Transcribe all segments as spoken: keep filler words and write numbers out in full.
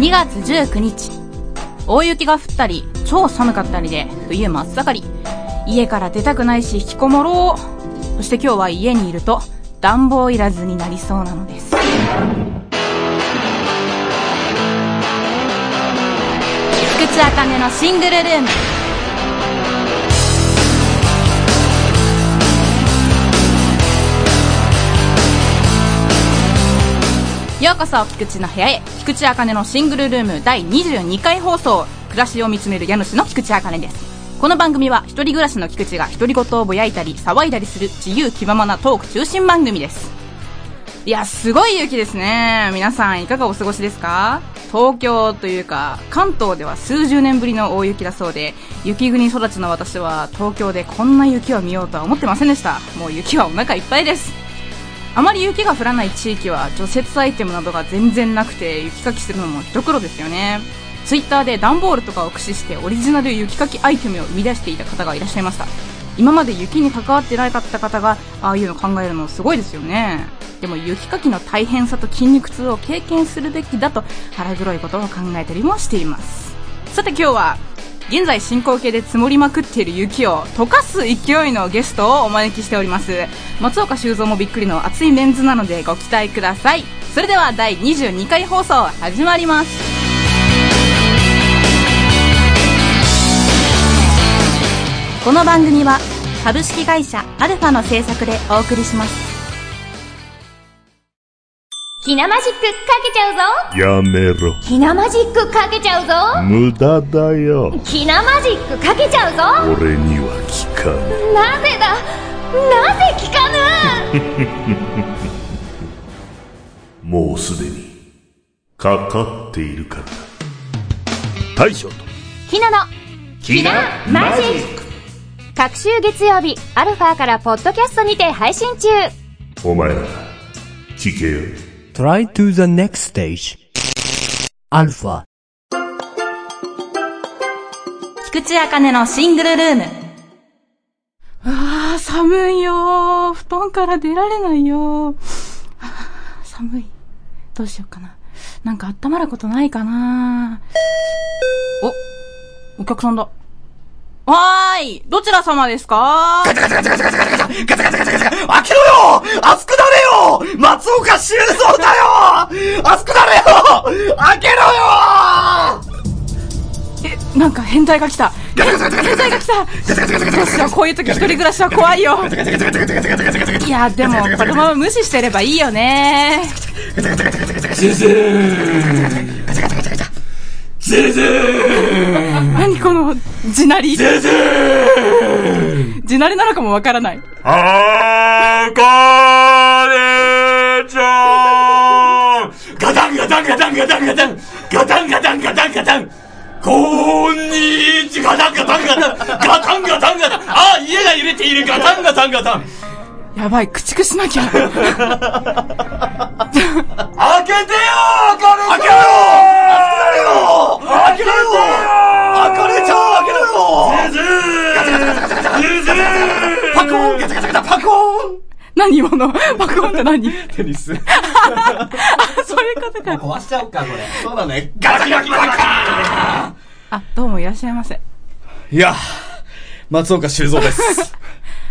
にがつじゅうくにち、大雪が降ったり超寒かったりで冬真っ盛り。家から出たくないし引きこもろう。そして今日は家にいると暖房いらずになりそうなのです。菊池茜のシングルルーム。ようこそ菊池の部屋へ。菊池茜のシングルルームだいにじゅうにかい放送、暮らしを見つめる家主の菊池茜です。この番組は一人暮らしの菊池が独り言をぼやいたり騒いだりする自由気ままなトーク中心番組です。いや、すごい雪ですね。皆さんいかがお過ごしですか？東京というか関東では数十年ぶりの大雪だそうで、雪国育ちの私は東京でこんな雪を見ようとは思ってませんでした。もう雪はお腹いっぱいです。あまり雪が降らない地域は除雪アイテムなどが全然なくて、雪かきするのも一苦労ですよね。ツイッターで段ボールとかを駆使してオリジナル雪かきアイテムを生み出していた方がいらっしゃいました。今まで雪に関わってなかった方がああいうの考えるのすごいですよね。でも雪かきの大変さと筋肉痛を経験するべきだと腹黒いことを考えたりもしています。さて今日は現在進行形で積もりまくっている雪を溶かす勢いのゲストをお招きしております。松岡修造もびっくりの熱いメンズなのでご期待ください。それではだいにじゅうにかい放送始まります。この番組は株式会社アルファの制作でお送りします。ひなマジックかけちゃうぞ。やめろ。ひなマジックかけちゃうぞ。無駄だよ。ひなマジックかけちゃうぞ。俺には効かぬ。なぜだ、なぜ効かぬ。もうすでにかかっているからだ。大将とひなのひなマジック、各週月曜日アルファからポッドキャストにて配信中。お前ら聞けよ。Try to the next stage. アルファ。菊池茜のシングルルーム。あー寒いよー。布団から出られないよー。あー寒い。どうしようかな。なんか温まることないかなー。お、お客さんだ。はーい、どちら様ですか？ガチャガチャガチャガチャガチャガチャガチャガチャガチャガチャガチャ。開けろよ、熱くなれよ、松岡修造だよ、熱くなれよ、開けろよ。え、なんか変態が来た。変態が来た。どうしよう、こういう時一人暮らしは怖いよ。いや、でも子供を無視してればいいよね。先生先生、何この地鳴り。先生、地鳴りなのかもわからない。あーこーれちゃーん。ガタンガタンガタンガタンガタンガタンガタンガタンガタン、こんにちは。ガタンガタンガタンガタンガタンガタン、あー家が揺れている。ガタンガタンガタン、やばい、駆逐しなきゃ。開けてよー、明るいよー、開けろよ、開かれちゃう、開けろよ。パコーン、ガチャガチャガチャ、パコーン。何今のパコーンって何？テニス。あ、そういうことか。壊しちゃおうか、これ。そうだね。ガチガチガチガチ。あ、どうもいらっしゃいませ。いや、松岡修造です。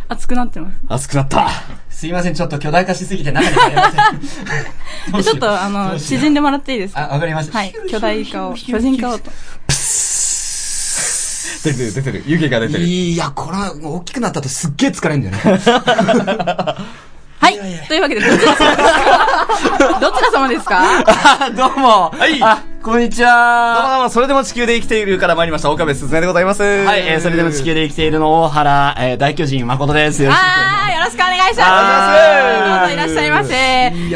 熱くなってます。熱くなった。すいません、ちょっと巨大化しすぎて中に入れません。ちょっとあの縮んでもらっていいですか？あ、わかりました。はい、巨大化を、巨人化をと。出てる出てる、湯気が出てる。いや、これは大きくなったとすっげえ疲れるんだよね。はい、いやいや、というわけでどちら様ですか？どちら様ですか？どうも。はい。あ、こんにちは。どうも、それでも地球で生きているから参りました岡部すずめでございます。はい、えー、それでも地球で生きているの大原、えー、大巨人誠です。よろしくお願いします。よろしくお願いします。どうぞいらっしゃいま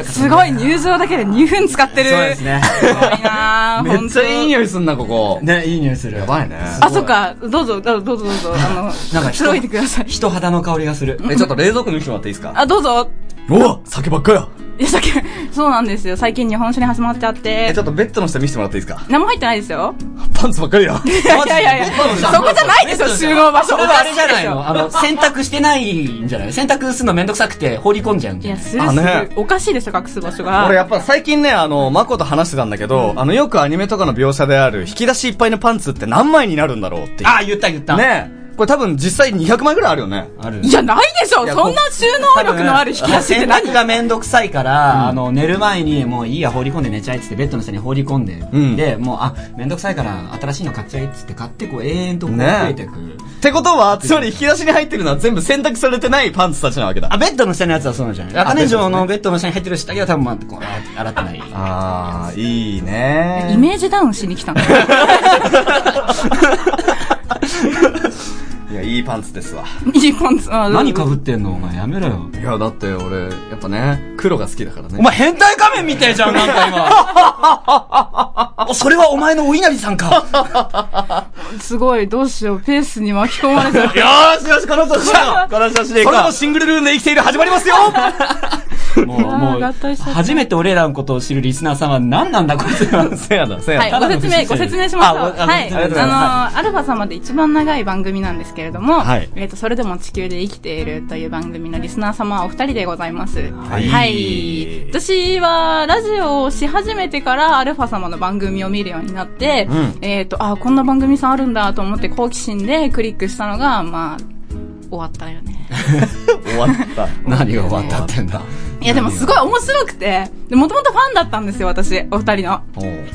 せ。すごい、入場だけでにふん使ってる。そうですね。すごいな。めっちゃいい匂いすんな、ここ。ね、いい匂いする。やばいね。あ、そっか。どうぞ、どうぞ、どうぞ。あの、なんか、ください。人肌の香りがする。え、ちょっと冷蔵庫抜いてもらっていいですか？あ、どうぞ。うわ酒ばっかや。え、酒、そうなんですよ。最近日本酒に始まっちゃって。え、ちょっとベッドの下見せてもらっていいですか。何も入ってないですよ。パンツばっかりや。いやいやいや、そこじゃないですよ。収納場所はあれじゃないの。あの洗濯してないんじゃない。洗濯するのめんどくさくて放り込んじゃうんじゃない。いや、するする、ね、おかしいでしょ、隠す場所が。俺やっぱ最近ね、あのマコと話してたんだけど、うん、あのよくアニメとかの描写である引き出しいっぱいのパンツって何枚になるんだろうっていう。ああ、言った言ったね。これ多分実際にひゃくまいぐらいあるよね。ある。いや、ないでしょ。そんな収納力のある引き出しって何。洗濯がめんどくさいから、うん、あの寝る前にもういいや放り込んで寝ちゃいっつってベッドの下に放り込んで、うん、でもうあめんどくさいから新しいの買っちゃいっつって買ってこう永遠とこう増えてく、ね、ってことはつまり引き出しに入ってるのは全部洗濯されてないパンツたちなわけだ。あ、ベッドの下のやつはそうなんじゃない。あかね城のベッドの下に入ってる下着は多分まあこう洗ってない。ああ、いいね。イメージダウンしに来たの。いや、いいパンツですわ。いいパンツ。何かぶってんのお前、やめろよ。いや、だって俺やっぱね、黒が好きだからね。お前変態仮面みたいじゃん、なんか今。それはお前のお稲荷さんか。すごい、どうしよう、ペースに巻き込まれてる。よしよし、この調子だ。この調子でいこう。それもシングルルームで生きている始まりますよ。もう、もう、初めて俺らのことを知るリスナーさんは何なんだこいつ。せやだ、せやだ。はい、ご説明、ご説明しましょう。はい、あの、アルファ様で一番長い番組なんですけれども、はい、えっと、それでも地球で生きているという番組のリスナー様はお二人でございます。はい。はい、私は、ラジオをし始めてからアルファ様の番組を見るようになって、うん、えっと、あ、こんな番組さんあるんだと思って好奇心でクリックしたのが、まあ、終わったよね。終わった。何が終わったってんだ。いや、でもすごい面白くて、もともとファンだったんですよ、私、お二人の。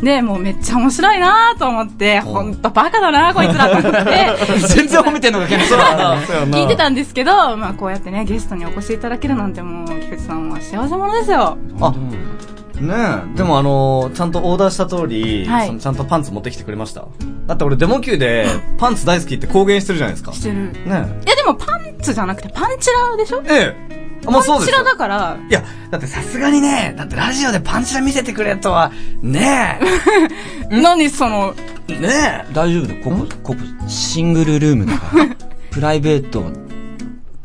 で、もうめっちゃ面白いなと思って、ほんとバカだなこいつらと思って。全然褒めてんのが結構聞いてたんですけど、まあこうやってね、ゲストにお越しいただけるなんてもう、菊池さんは幸せ者ですよ。あ、ねえ、でもあのー、ちゃんとオーダーした通り、はい、そのちゃんとパンツ持ってきてくれました。だって俺デモ級でパンツ大好きって公言してるじゃないですか。してる。ねえ。いやでもパンツじゃなくてパンチラでしょ。ええ。パンチラだから。いや、だってさすがにね、だってラジオでパンチラ見せてくれとは、ねえ。何その、ねえ。大丈夫だよ、ここ、ここ、シングルルームだから。プライベート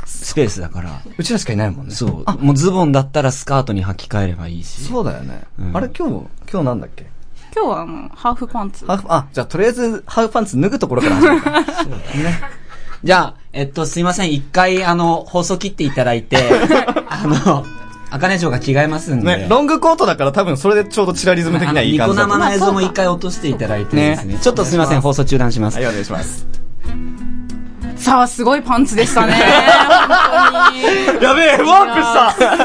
スペースだから。うちらしかいないもんね。そう。あ、もうズボンだったらスカートに履き替えればいいし。そうだよね。うん、あれ今日、今日なんだっけ。今日はあの、ハーフパンツ。ハーフ、あ、じゃあとりあえず、ハーフパンツ脱ぐところから始めるから。そうだね。じゃあ、えっと、すいません。一回、あの、放送切っていただいて、あの、あかね城が着替えますんで。ね、ロングコートだから多分それでちょうどチラリズム的ないい感じだと思います。ニコ生の映像も一回落としていただいてですね。ね、ちょっとすいません。放送中断します。はい、お願いします。さあ、すごいパンツでしたね。本当に。やべえ、ワープした。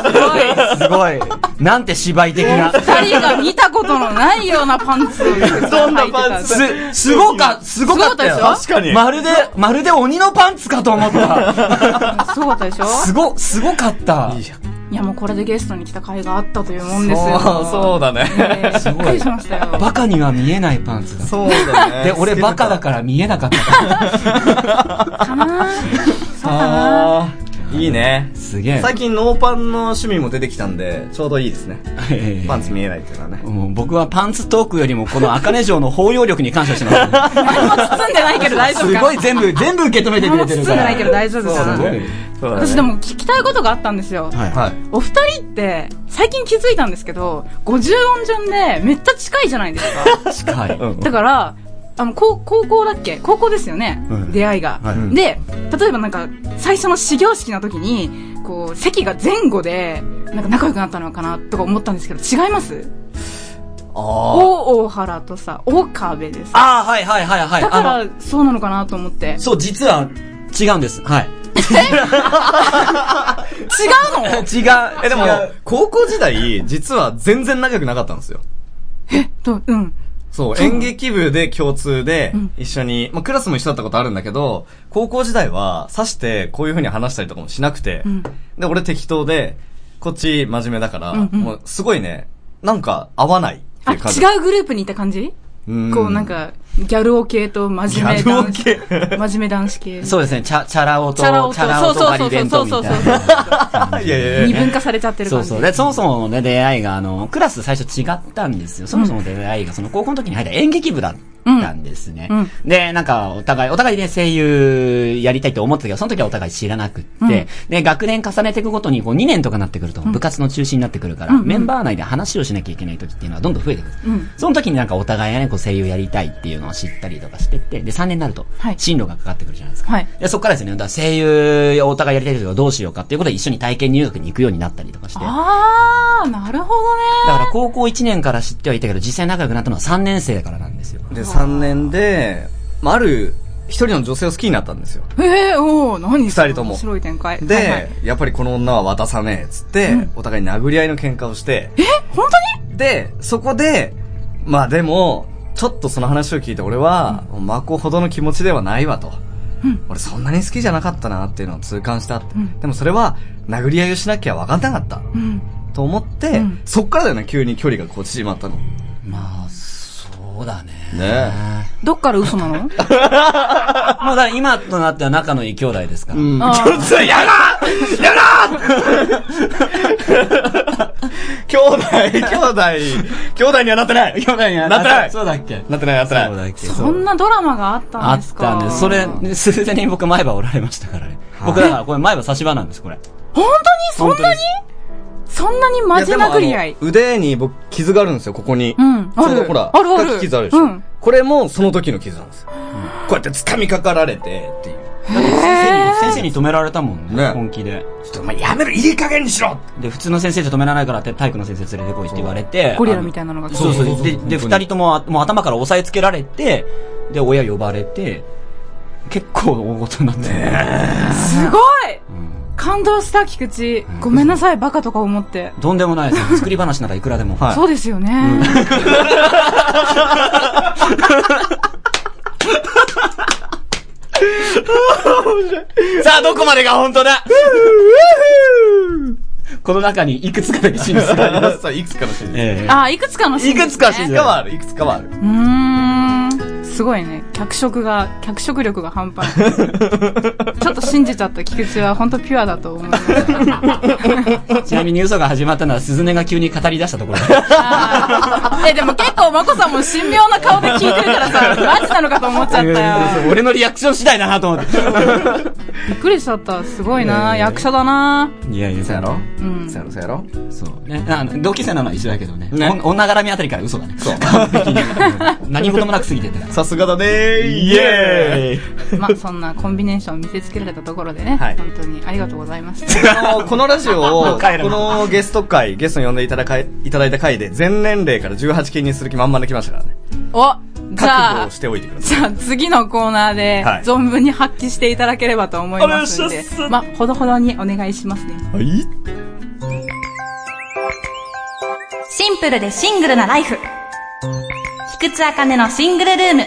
すごい。すごい。なんて芝居的な。二人が見たことのないようなパンツを履いてた。どんなパンツ？す、すごか、すごかったよ。確かに。まるで、まるで鬼のパンツかと思った。すごかったでしょ？すご、すごかった。いいじゃん。いや、もうこれでゲストに来た甲斐があったというもんですよ。そう、そうだね。すごい。びっくりしましたよ。バカには見えないパンツだ。そうだね。で、俺バカだから見えなかったから。かなぁ。そうかなぁ。いいね。すげえ。最近ノーパンの趣味も出てきたんで、ちょうどいいですね。パンツ見えないっていうのはね。もう僕はパンツトークよりもこのあかね城の包容力に感謝してます。何も包んでないけど大丈夫か。すごい全部、全部受け止めてくれてるから。包んでないけど大丈夫か。すごい。私でも聞きたいことがあったんですよ。はいはい。お二人って、最近気づいたんですけど、ごじゅう音順でめっちゃ近いじゃないですか。近い。だから、あの高校だっけ高校ですよね、うん、出会いが、はい、で例えばなんか最初の始業式の時にこう席が前後でなんか仲良くなったのかなとか思ったんですけど違います？大大原とさ岡部です。ああ、はいはいはいはい。だからそうなのかなと思って。そう、実は違うんです。はい。違うの？違う。え、でも高校時代実は全然仲良くなかったんですよ。えっとうん、そう、演劇部で共通で、一緒に、うん、まあ、クラスも一緒だったことあるんだけど、高校時代は、さして、こういう風に話したりとかもしなくて、うん、で、俺適当で、こっち真面目だから、うんうん、もう、すごいね、なんか、合わないっていう感じ。あ、違うグループにいた感じ？うん、こう、なんか、ギャルオ系と真面目男子。真面目男子系。そうですね、チャ、チャラ男と、チャラ男とガリ弁当みたいな。そうそうそう。いやいやいや。二分化されちゃってる感じ。そうそう。で、そもそもね、出会いが、あの、クラス最初違ったんですよ。そもそも出会いが、その高校の時に入った演劇部だっったんですね、うんうん、でなんかお互いお互いで、ね、声優やりたいと思ってたけどその時はお互い知らなくって、うん、で学年重ねていくごとにこうにねんとかなってくると部活の中心になってくるから、うん、メンバー内で話をしなきゃいけない時っていうのはどんどん増えてくる、うん、その時になんかお互いが、ね、こう声優やりたいっていうのを知ったりとかしてって、でさんねんになると進路がかかってくるじゃないですか、はい、でそこからですね、だから声優お互いやりたい時はどうしようかっていうことで一緒に体験入学に行くようになったりとかして、あーなるほどね、だから高校いちねんから知ってはいたけど実際仲良くなったのはさんねん生からなんですよ。でさんねんで、まあ、ある一人の女性を好きになったんですよ。えー、おー何それ、二人とも面白い展開で、はいはい、やっぱりこの女は渡さねえっつって、うん、お互い殴り合いの喧嘩をして、え本当にでそこでまあでもちょっとその話を聞いて俺は、うん、マコほどの気持ちではないわと、うん、俺そんなに好きじゃなかったなっていうのを痛感したって、うん、でもそれは殴り合いをしなきゃ分かんなかった、うん、と思って、うん、そっからだよね急に距離がこう縮まったの。まあそうだね。ねえ。どっから嘘なの？まあだ今となっては仲のいい兄弟ですから。うん。ちょっとやだーやだー兄弟、兄弟、兄弟にはなってない。兄弟にはなってない。そうだっけ？なってない、なってない。そうだっけ？そんなドラマがあったんですか？あったんです。それ、すでに僕前歯折られましたからね。僕だからこれ前歯差し歯なんです、これ。本当に？そんなに？そんなにマジ殴り合い。い腕に僕傷があるんですよ、ここに。うん、ある。ほら、あるある。傷あるでしょ、うん。これもその時の傷なんですよ。うん、こうやって掴みかかられてっていう。だって先生に先生に止められたもん ね, ね。本気で。ちょっとお前やめろ、いい加減にしろ。で普通の先生じゃ止められないからって体育の先生連れてこいって言われて。ゴリラみたいなのが。そうそうそう。でで二人とももう頭から押さえつけられて、で親呼ばれて、結構大事になってる、ね。すごい。うん感動した菊池、うん、ごめんなさいバカとか思ってとんでもないです作り話ならいくらでも、はい、そうですよね、うん、さあどこまでが本当だこの中にいくつかの真実がありますいくつかの真実、えー、あいくつかの真実、ね、いくつか真実はあるいくつかはあるうーんすごいね脚色が脚色力が半端ないちょっと信じちゃった菊池は本当ピュアだと思いますちなみに嘘が始まったのは鈴音が急に語り出したところえでも結構まこさんも神妙な顔で聞いてるからさマジなのかと思っちゃったよ俺のリアクション次第だなと思ってびっくりしちゃったすごいな、えー、役者だないやいやそうやろ、うん、そうやろそうやろそう、ね、あ同期生なのは一緒だけどね、ね、女絡みあたりから嘘だねそう何事もなく過ぎててさすがだねイエーイまあそんなコンビネーションを見せつけられたところでね、はい、本当にありがとうございましたこの、このラジオをこのゲスト回ゲストに呼んでいただかい、いただいた回で全年齢からじゅうはちきんにする気満々できましたからねおじゃあしておいてくださいじゃあ次のコーナーで存分に発揮していただければと思いますので、はい、まあほどほどにお願いしますねはいシンプルでシングルなライフ菊池茜のシングルルーム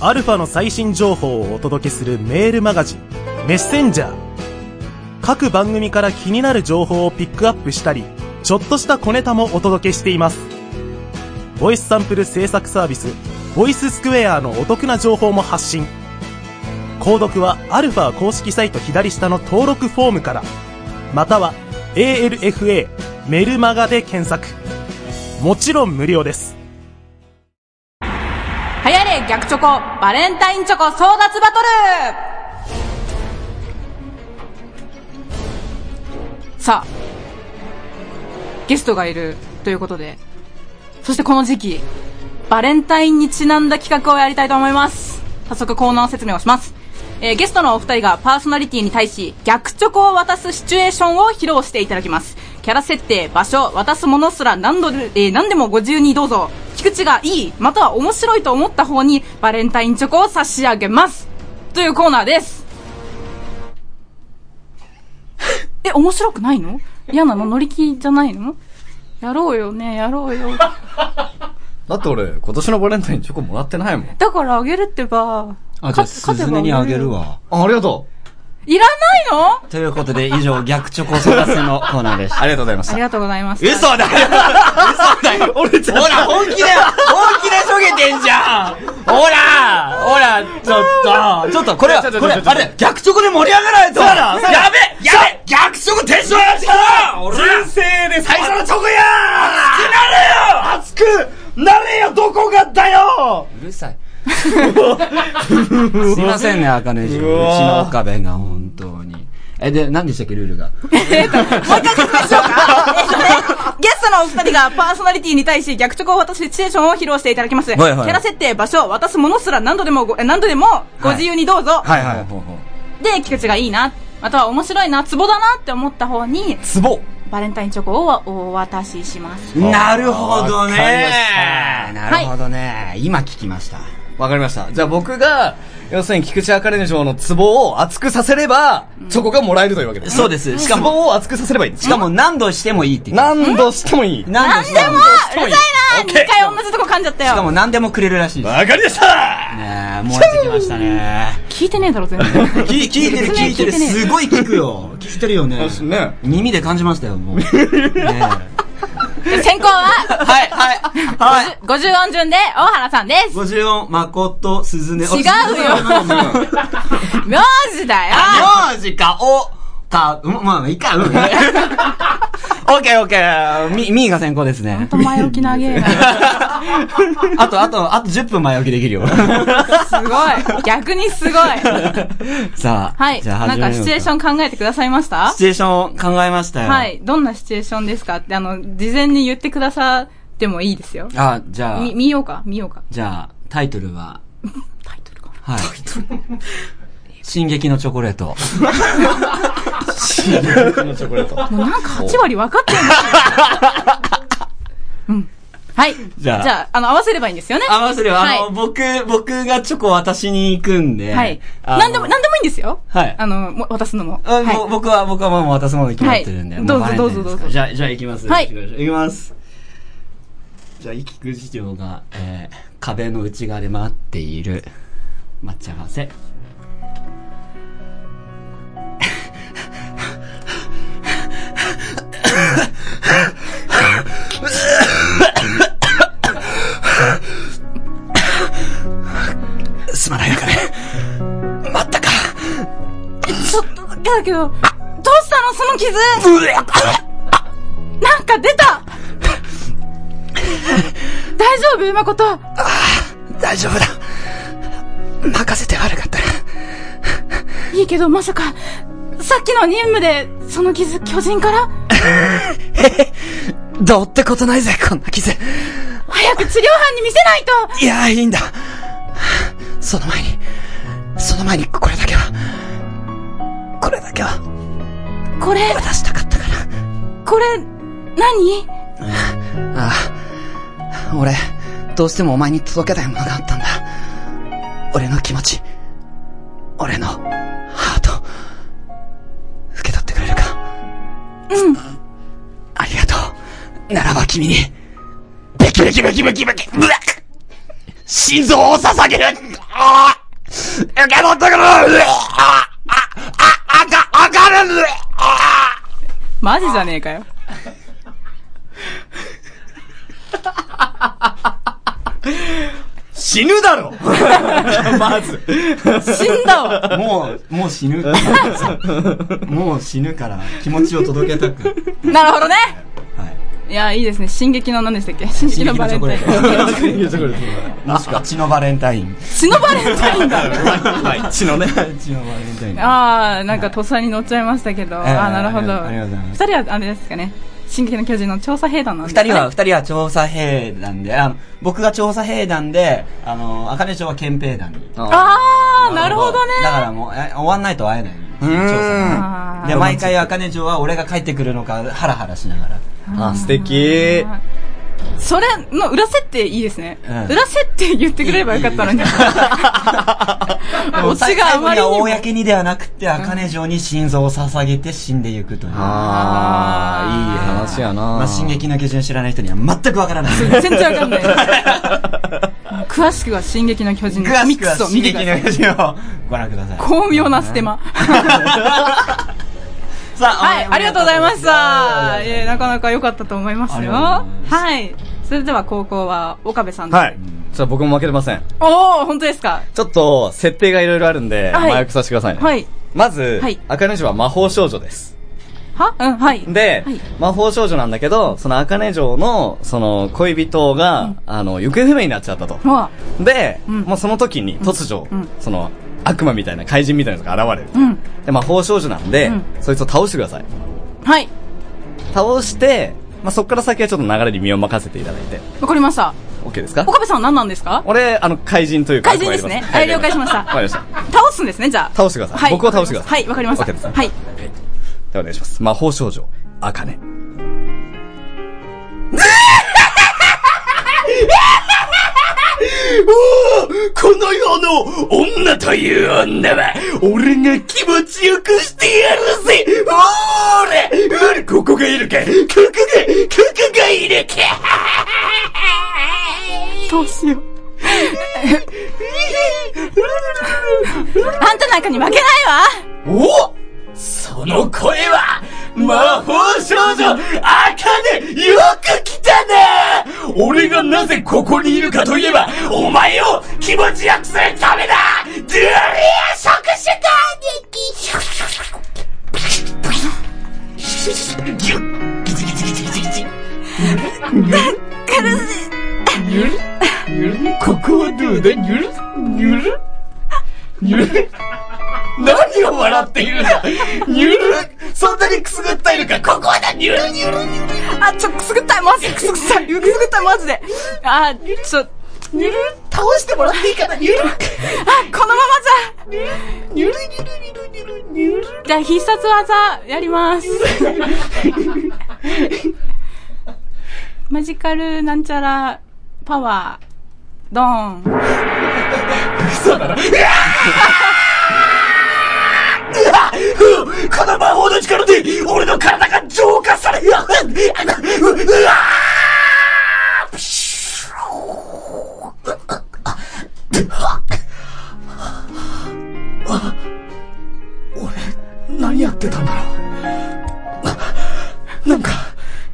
アルファの最新情報をお届けするメールマガジンメッセンジャー各番組から気になる情報をピックアップしたりちょっとした小ネタもお届けしています。ボイスサンプル制作サービスボイススクエアのお得な情報も発信。購読はアルファ公式サイト左下の登録フォームからまたは エーエルエフエー メルマガで検索もちろん無料です。流行れ逆チョコバレンタインチョコ争奪バトル。さあゲストがいるということで、そしてこの時期バレンタインにちなんだ企画をやりたいと思います。早速コーナー説明をします。えー、ゲストのお二人がパーソナリティに対し逆チョコを渡すシチュエーションを披露していただきます。キャラ設定、場所、渡すものすら何度で、えー、何でもご自由にどうぞ。菊池がいいまたは面白いと思った方にバレンタインチョコを差し上げますというコーナーです。え、面白くないの？嫌なの？乗り気じゃないの？やろうよね、やろうよだって俺今年のバレンタインチョコもらってないもん。だからあげるってば。あ、じゃあ鈴音にあげるわ。あ、ありがとう。いらないの？ということで以上逆チョコ争奪のコーナーでしたありがとうございました。ありがとうございました。嘘だよ嘘だよ俺ちょっとほら本気で本気でしょげてんじゃんほらほらちょっとちょっとこれはこれあれ逆チョコで盛り上がらないとやべやべ逆チョコテンション上がってきた人生で最初のチョコや熱くなれよ熱くなれよ、どこがだよ。うるさいすいませんね、あかねじ君、うちの岡部が本当に。え、で、何でしたっけ、ルールが。えっと、もう一回説明しようか。えっとね、ゲストのお二人がパーソナリティに対し逆チョコを渡すシチュエーションを披露していただきます。はいはい、キャラ設定、場所、渡すものすら何度でもご、何度でもご自由にどうぞ。はい、はい、はい、はい。で、菊池がいいな、または面白いな、ツボだなって思った方に、ツボバレンタインチョコをお渡しします。なるほどね。なるほどね、はい。今聞きました。わかりました。じゃあ僕が、要するに菊池あかね嬢のツボを熱くさせれば、チョコがもらえるというわけです。そうです。しかも、ツボを熱くさせればいい。しかも何度してもいいっていう。何度してもいい。何でも、うるさいなー、にかい同じとこ噛んじゃったよ。しかも何でもくれるらしいです。わかりましたー。ねえ、もらってきましたね。聞いてねえだろ、全然。聞いてる、聞いてる。すごい聞くよ。聞いてるよね。ね。耳で感じましたよ、もう。ねえ。先行ははいはいはいごじゅう音順で大原さんです。ごじゅう音誠鈴音違うよ名字だよ。名字かおかうまあいいかうねオッケーオッケー。みみーが先行ですね。ほんと前置き長えあとあとあとじゅっぷん前置きできるよすごい逆にすごいさあ、はい、じゃあ始めようか。なんかシチュエーション考えてくださいました？シチュエーション考えましたよ。はい、どんなシチュエーションですかって、あの事前に言ってくださってもいいですよ。あ、じゃあみ見ようか見ようか。じゃあタイトルはタイトルかな、はい、タイトル進撃のチョコレート。進撃のチョコレート。もうなんかはち割分かってるんうん。はい。じゃあ、じゃあ、あの、合わせればいいんですよね。合わせれば、はい、あの、僕、僕がチョコ渡しに行くんで。はい。なんでも、なんでもいいんですよ。はい。あの、も渡すのも。あ、はい、もう僕は、僕はもう渡すもの決まってるんで。はい、どうぞどうぞどうぞ。じゃあ、じゃあ行きます。はい。行きます。じゃあ、生くじりょうが、えー、壁の内側で待っている、待ち合わせ。すまないかね。待ったか。ちょっとだけだけど、どうしたのその傷。なんか出た。大丈夫誠。ああ、大丈夫だ。任せて悪かった。いいけどまさかさっきの任務でその傷巨人から？どうってことないぜこんな傷。早く治療班に見せないと。いやいいんだ。その前にその前にこれだけはこれだけはこれ渡したかったから。これ何？ああ、俺どうしてもお前に届けたいものがあったんだ。俺の気持ち、俺のハート受け取ってくれるか？うん、ありがとう。ならば君にベキベキベキベキベキブラッ心臓を捧げる。ああ、受け取ってくる。ああ、ああ、あか、あかる。ああ、マジじゃねえかよ。死ぬだろ。まず死んだわ。もうもう死ぬ。もう死ぬから気持ちを届けたく。なるほどね。はい。いや、いいですね。進撃の何でしたっけ？進撃のバレンタイン。進撃のチョコレート。確か。血のバレンタイン。血のバレンタインだ。はい。血のね。血のバレンタイン。ああ、なんかとっさに乗っちゃいましたけど。ああ、なるほど。ありがとうございます。二人はあれですかね。進撃の巨人の調査兵団なんですかね。二人は、二人は調査兵団で、あの、僕が調査兵団で、あの、あかねちょうは憲兵団に。ああ、なるほどね。だからもう、え、終わんないと会えない。調査で、毎回あかねちょうは俺が帰ってくるのか、ハラハラしながら。あ、素敵。それの裏設定いいですね。裏設定言ってくれればよかったのに。オチがあまりにも公にではなくて、茜城に心臓を捧げて死んでいくという。ああ、いい話やな。まあ、進撃の巨人知らない人には全くわからない。全然わかんない。詳しくは進撃の巨人のミックスを見てください。進撃の巨人をご覧ください。巧妙なステマ。はい、ありがとうございました。え、なかなか良かったと思いますよ。はい。それでは高校は岡部さんです。はい。じゃあ僕も負けてません。おお、本当ですか。ちょっと設定がいろいろあるんで、前置きさせてくださいね。はい。まず、あかねじは魔法少女です。は、うん、はい。で、はい、魔法少女なんだけど、その茜城の、その、恋人が、うん、あの、行方不明になっちゃったと。うん、で、うん、もうその時に突如、うん、その、悪魔みたいな怪人みたいなのが現れると、うん、で魔法少女なんで、うん、そいつを倒してください。はい。倒して、まあ、そっから先はちょっと流れに身を任せていただいて。わかりました。OK ですか？岡部さんは何なんですか？俺、あの、怪人というか。怪人ですね。はい、了解しました。わかりました。倒すんですね、じゃあ。倒してください。はい、僕を倒してください。はい、わかりました。OK ですね。はい。はい。ではお願いします。魔法少女、あかね。おー、この世の女という女は俺が気持ちよくしてやるぜ。おーれ、ここがいるか、ここが、ここがいるか。どうしよう。あんたなんかに負けないわ。お、その声は魔法少女あかね、よく来たな。俺がなぜここにいるかといえば、お前を気持ちよくするためだ。ドゥーリア触手攻撃。ギュッギチギチギチギチギチ。苦しい。ゆるゆる、ここはどうだ。ゆるゆるゆる。何を笑っているんだ。ニュル、そんなにくすぐったいのか。ここだ、ニュルニュルニュル。あ、ちょ、くすぐったい、マジでくすぐったい、くすぐったい、マジで。あ、ちょ、ニュル、倒してもらっていいかな、ニュル。あ、このままじゃ。ニュルニュルニュルニュルニュル。じゃあ、必殺技、やります。マジカル、なんちゃら、パワー、ドーン。嘘だな。この魔法の力で俺の体が浄化される。うわあ、俺何やってたんだろう。なんか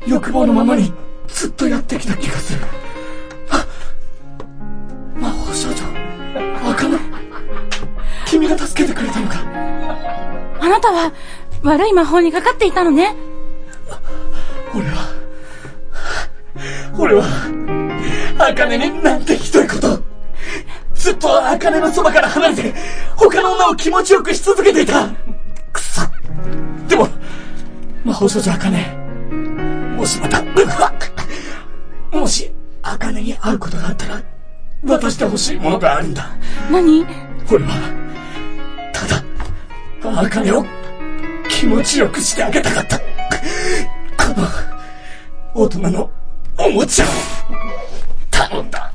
欲望のままにずっとやってきた気がする。魔法少女あかね、君が助けてくれたのか。あなたは悪い魔法にかかっていたのね。俺は俺は茜になんてひどいこと。ずっと茜のそばから離れて他の女を気持ちよくし続けていた。くそ。でも魔法少女茜、もしまたもし茜に会うことがあったら渡してほしいものがあるんだ。何？俺はあかねを気持ちよくしてあげたかった。この大人のおもちゃを頼んだ。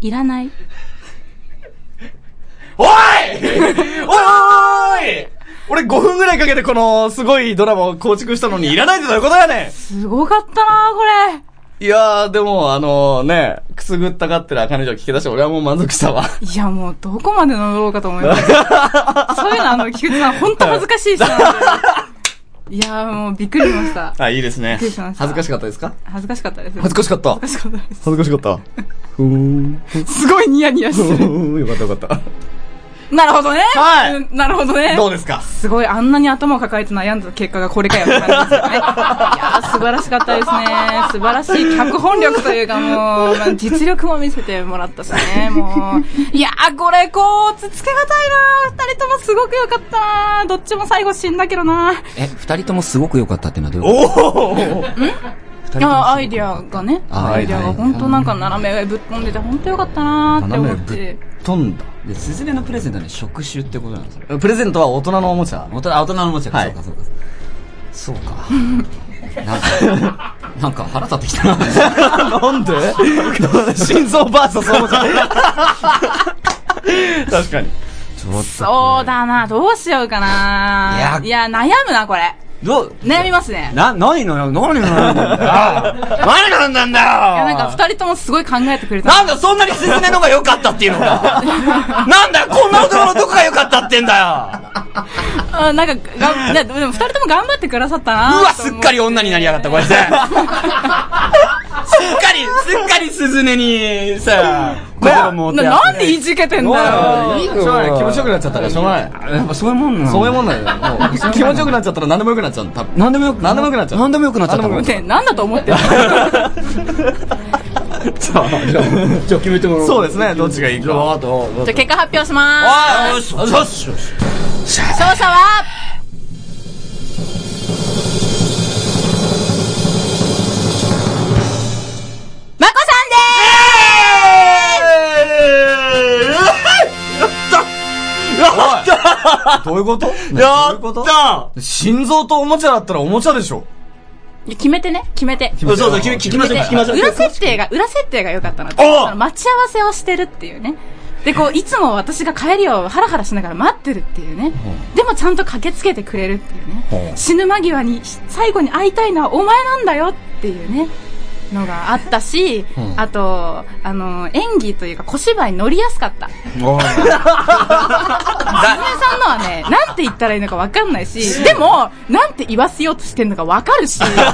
いらない。おいおいおい、俺ごふんぐらいかけてこのすごいドラマを構築したのに、いらないってどういうことやねん。すごかったなこれ。いやー、でも、あのー、ね、くすぐったがってるあかね嬢聞き出して、俺はもう満足したわ。いや、もう、どこまで登ろうかと思いました。そういうの、あの、菊池さん、ほんと恥ずかしい人なんで。いやー、もう、びっくりしました。あ、いいですね。びっくりしました。恥ずかしかったですか？恥ずかしかったです。恥ずかしかった。恥ずかしかったです。恥ずかしかった。ふー。すごいニヤニヤしてる。よかったよかった。なるほどね。はい。なるほどね。どうですか？すごい、あんなに頭を抱えて悩んだ結果がこれかよって感じですよね。素晴らしかったですね。素晴らしい脚本力というか、もう、まあ、実力も見せてもらったしね。もういやー、これこうつつけがたいな。二人ともすごく良かったな。どっちも最後死んだけどな。え、二人ともすごく良かったってのはどういうこと？ん？いや、アイディアがね、アイディアが本当なんか斜めぶっ飛んでて本当良かったなーって思って。飛んだで、すずめのプレゼントはね、触手ってことなんですよ。プレゼントは大人のおもちゃ。大人、大人のおもちゃか、はい、そうかそうかそうかなんか、なんか腹立ってきたな。なんで心臓バーサスおもちゃ。確かに。ちょっと、ね、そうだな。どうしようかな。いや、いや、悩むな、これ。どう悩みますね。な、何の、何の悩んだんだよ。何の悩んだんだよ。いや、なんか二人ともすごい考えてくれた。なんだ、そんなにすずめのが良かったっていうのか。なんだ、こんな男のどこが良かったってんだよ。あ、なんかがん、でも二人とも頑張ってくださったな。うわ、すっかり女になりやがったこいつ。かり、すっかりスズネにさ、心もってやって。なんでいじけてんだよ。いいのよ。気持ちよくなっちゃったらしょうがない。やっぱそういうもんなの。そういうもんなのよ。気持ちよくなっちゃったら何でもよくなっちゃう。何でもよくなっちゃう。何でもよくなっちゃった。って何だと思ってるじゃあ、じゃあ決めてもらおう。そうですね、どっちがいいか。じゃあ結果発表しまーす。おーよしよし。勝者はまこさんでーす。やった。どういうこと？やった。心臓とおもちゃだったらおもちゃでしょ。決めてね、決めて。そうそう、決め、決めて、決めて。裏設定が、裏設定が良かったなって。待ち合わせをしてるっていうね。で、こう、いつも私が帰りをハラハラしながら待ってるっていうね。でもちゃんと駆けつけてくれるっていうね。死ぬ間際に、最後に会いたいのはお前なんだよっていうね、のがあったし、あと、あの、演技というか小芝居乗りやすかった。スズメさんのはね、なんて言ったらいいのか分かんないし、でも、なんて言わせようとしてるのか分かるし、そのな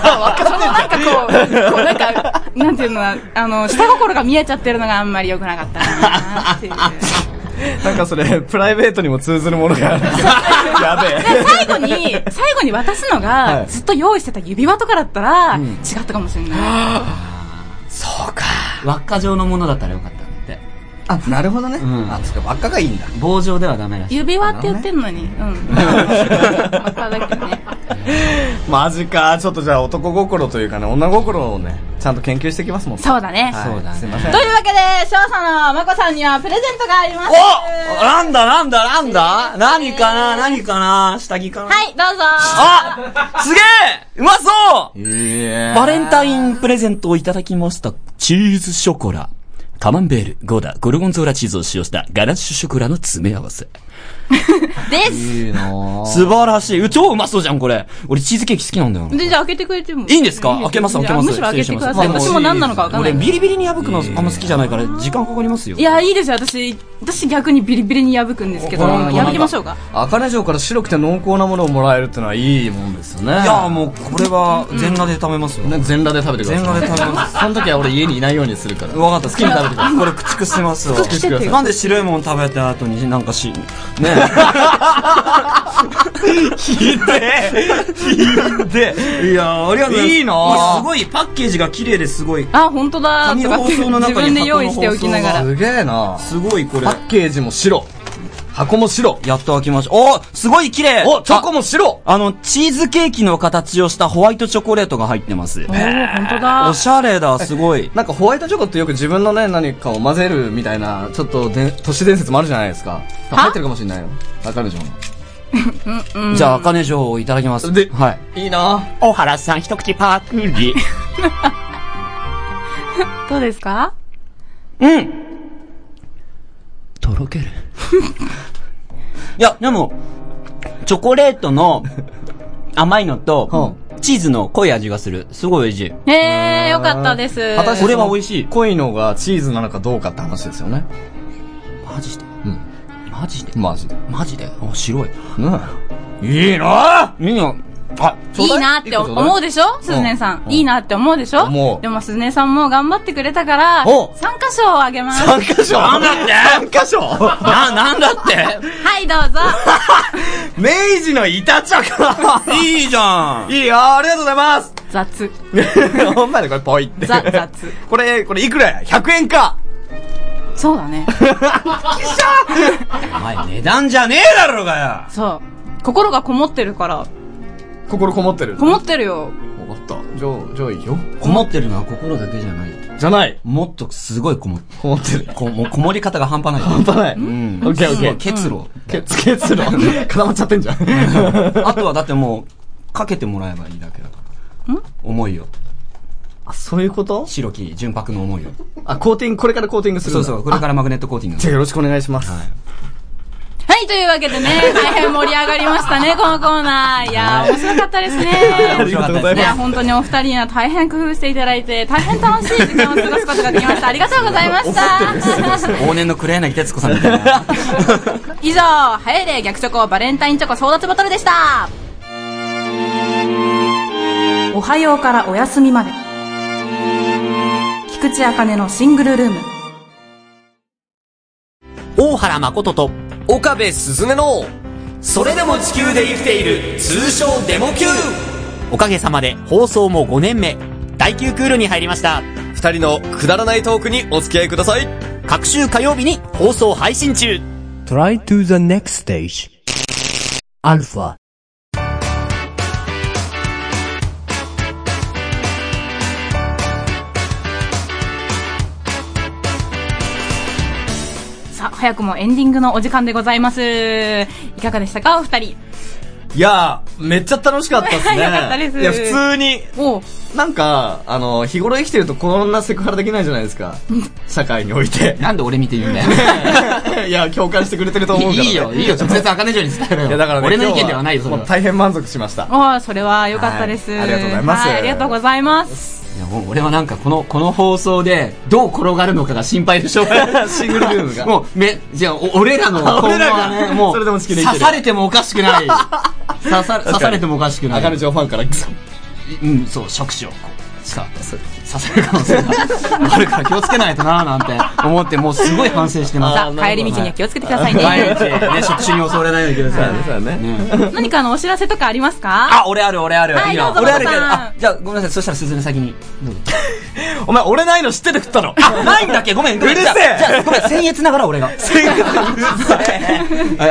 んかこう、こうなんか、なんていうのは、あの、下心が見えちゃってるのがあんまり良くなかったなっていう。なんかそれ、プライベートにも通ずるものがある。やべえ。最後に、最後に渡すのが、ずっと用意してた指輪とかだったら、違ったかもしれない。そうか。輪っか状のものだったらよかったんだって。あ、なるほどね。あ、つか輪っかがいいんだ。棒状ではダメだし。指輪って言ってんのに。うん。輪っかだけどね。マジか。ちょっとじゃあ男心というかね、女心をね、ちゃんと研究してきますもん。そうだね。そうだね。すいません。というわけで、勝者のまこさんにはプレゼントがあります。お！なんだなんだなんだ？何かな何かな下着かな。はい、どうぞ。あ！すげえ！うまそう！バレンタインプレゼントをいただきました。チーズショコラ。カマンベール、ゴーダ、ゴルゴンゾーラチーズを使用したガナッシュショコラの詰め合わせ。です。いいな素晴らしい。超うまそうじゃん、これ。俺チーズケーキ好きなんだよ。全然開けてくれても。いいんですか？開けます、開けます。むしろ開けてください。私も何なのか分かんない。俺ビリビリに破くのあんま好きじゃないから、時間かかりますよ。いや、いいですよ。私、私逆にビリビリに破くんですけど、破きましょうか。茜城から白くて濃厚なものをもらえるってのはいいもんですよね。いや、もうこれは全裸で食べますよ。全裸で食べてください。全裸で食べます。その時は俺家にいないようにするから。分かった、好きに食べてください。これ、駆逐してますよ。なんで白いもの食べた後になんかし、ねひでえいやありがとうございます。いいな、すごいパッケージが綺麗ですごい。あ、本当だ。紙の包装の中に自分で用意しておきながら。すげえな。すごいこれ。パッケージも白。箱も白。やっと開きました。おー、すごい綺麗。お、チョコも白。あの、チーズケーキの形をしたホワイトチョコレートが入ってます。おー、ほんとだ。おしゃれだ、すごい。なんかホワイトチョコってよく自分のね、何かを混ぜるみたいな、ちょっとで、都市伝説もあるじゃないですか。入ってるかもしれないよ。わかるでしょ。じゃあ、茜城をいただきます。で、はい。いいなぁ。小原さん、一口パクリ。どうですか？うん。とろける。いや、でも、チョコレートの甘いのと、チーズの濃い味がする。すごい美味しい。へー、よかったです。これは美味しい。濃いのがチーズなのかどうかって話ですよね。マジで。うん。マジで。マジで。マジで。あ、白い。うん。いいなぁ！いいなぁ。いいなって思うでしょ、スズネさん。いいなって思うでしょ。でもスズネさんも頑張ってくれたから、さんかしょをあげます。さんかしょなんだって ?さん 箇所な、なんだってはい、どうぞ。明治の板チョコいいじゃん。いいよ、ありがとうございます。雑。ほんまにこれポイって。雑、雑。これ、これいくらや ?ひゃくえんか。そうだね。きっしゃお前、値段じゃねえだろうがよ。そう。心がこもってるから。心こもってる。こもってるよ。わかった。じゃあ、じゃあいいよ。こもってるのは心だけじゃない。じゃない。もっとすごいこもってる。こもってる。こ、もうこもり方が半端ない。半端ない。うん。オッケーオッケー。結露。結、結露。固まっちゃってんじゃん。あとはだってもう、かけてもらえばいいだけだから。ん？思いよ。あ、そういうこと？白き純白の思いよ。あ、コーティング、これからコーティングする。そうそう、これからマグネットコーティング。じゃあよろしくお願いします。はい。はい、というわけでね、大変盛り上がりましたね、このコーナー。いやー、面白かったですね。ありがとうございます。いや、本当にお二人には大変工夫していただいて、大変楽しい時間を過ごすことができました。ありがとうございました。往年の黒柳徹子さんみたいな。以上、はやれ逆チョコバレンタインチョコ争奪バトルでした。おはようからお休みまで。菊池茜のシングルルーム。大原誠と岡部鈴音のそれでも地球で生きている、通称デモ級。おかげさまで放送もごねんめ、だいきゅうクールに入りました。ふたりのくだらないトークにお付き合いください。各週火曜日に放送配信中。 Try to the next stage アルファ。早くもエンディングのお時間でございます。いかがでしたか、お二人。いやー、めっちゃ楽しかったですね。よかったです。いや、普通になんかあの日頃生きてるとこんなセクハラできないじゃないですか社会において。なんで俺見て言うんだよいや、共感してくれてると思うから、ね、いいよいいよ、直接茜城に伝えろよ。いやだから、ね、俺の意見ではないよ。それは大変満足しました。お、それは良かったです。ありがとうございます。ありがとうございます。いや、もう俺はなんかこのこの放送でどう転がるのかが心配でしょうシングルルームがもうめじゃあ俺らの今後はね、もう刺されてもおかしくない刺さ刺されてもおかしくない。茜ちゃんファンからグサッ、うん、そう、触手をこうしか刺される可能性があるから気をつけないとなーなんて思って、もうすごい反省してます。帰り道には気をつけてくださいね。毎日ね、触手に襲われないように気をつけてくださいね。何かあのお知らせとかありますか？あ、俺ある俺ある。はい、どうぞ。俺あるけど、あ、じゃあごめんなさい。そしたら鈴音先にどうぞ。お前俺ないの知ってて食ったの？あ、ないんだっけ？ごめん。うるせえ。じゃあごめん、僭越ながら俺が。僭越。うるさい。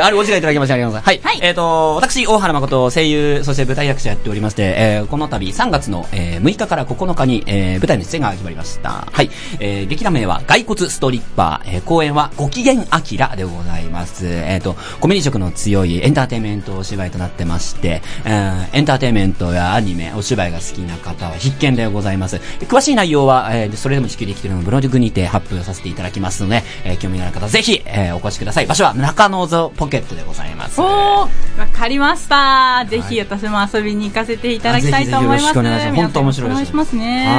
あれ、お時間いただきましてありがとうございます。はい。えっと私大原誠、声優そして舞台役者やっておりまして、えー、この度さんがつのむいかからここのかに、えー、舞台の出演が決まりました。はい。えー、劇団名は骸骨ストリッパー、えー、公演はご機嫌あきらでございます。えっ、ー、とコメディ色の強いエンターテインメントお芝居となってまして、えー、エンターテインメントやアニメお芝居が好きな方は必見でございます。詳しい内容は、えー、それでも地球で生きているのブログにて発表させていただきますので、えー、興味のある方ぜひ、えー、お越しください。場所は中野ゾポケットでございます。おー、わかりました。ぜひ私も遊びに行かせていただきたいと思います。はい、ぜひぜひよろしくお願いします。本当面白いです。お願いしますね。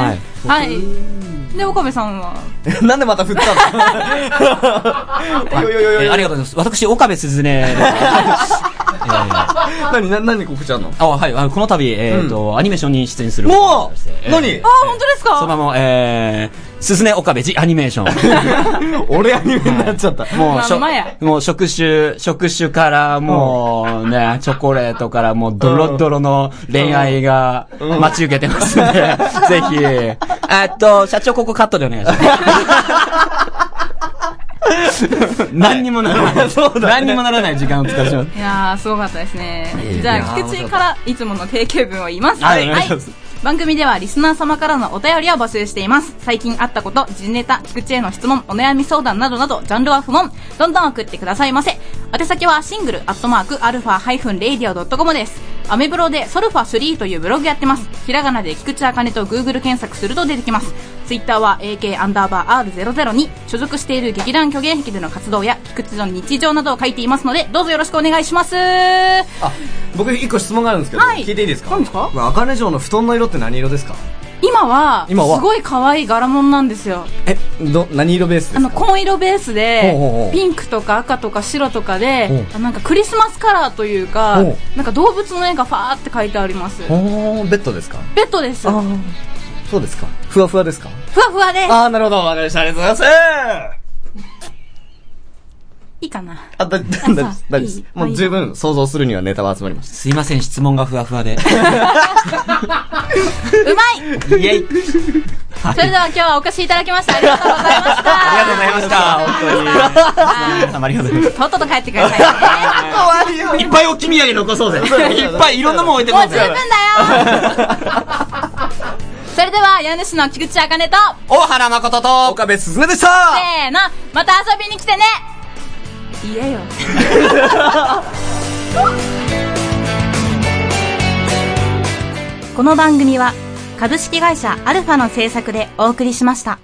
はい。はい。で、岡部さんはなんでまた振ったの？いやいやいやいや、ありがとうございます。私、岡部鈴音です。何、何、何告知あんの？あ、はい。あの、この度、えっと、アニメーションに出演する。もう何？あ、本当ですか？そのまま、えー、鈴音岡部ジアニメーション。俺アニメになっちゃった。もう、もう、触手、触手から、もうね、チョコレートから、もう、ドロドロの恋愛が待ち受けてますんで、ぜひ、えっと、社長ここカットでお願いします。何にもならない。何にもならない時間を使ってしまった。いやー、すごかったですね。じゃあ、菊池からいつもの定型文を言います。はい。番組ではリスナー様からのお便りを募集しています。最近あったこと、時事ネタ、菊池への質問、お悩み相談などなど、ジャンルは不問。どんどん送ってくださいませ。宛先はシングルアットマークアルファハイフンレイディオドットコムです。アメブロでソルファスリーというブログやってます。ひらがなで菊池茜と Google 検索すると出てきます。ツイッターは エーケー アンダーバー アールゼロゼロ に所属している劇団虚言癖での活動や菊池の日常などを書いていますので、どうぞよろしくお願いします。あ、僕一個質問があるんですけど、はい、聞いていいですか？何ですか？茜城の布団の色って何色ですか？今はすごい可愛い柄物なんですよ。え、ど何色ベースですか？あの紺色ベースでピンクとか赤とか白とかで、なんかクリスマスカラーというか、なんか動物の絵がファーって書いてあります。おー、ベッドですか？ベッドです。あ、そうですか。ふわふわですか？ふわふわです。あー、なるほど、わかりました。ありがとうございますいいかなあ、だ、だ、だ、だ、もう十分想像するにはネタは集まりました。すいません、質問がふわふわで。うまいイエイ。それでは今日はお越しいただきました。ありがとうございました。ありがとうございました。本当に皆様ありがとうございます。とっとと帰ってくださいね。いっぱいおき土産残そうぜ。いっぱいいろんなもん置いてこうぜ。もう十分だよ。それでは家主の菊池茜と大原誠と岡部鈴音でした。せーの、また遊びに来てね。言えよ。この番組は株式会社アルファの制作でお送りしました。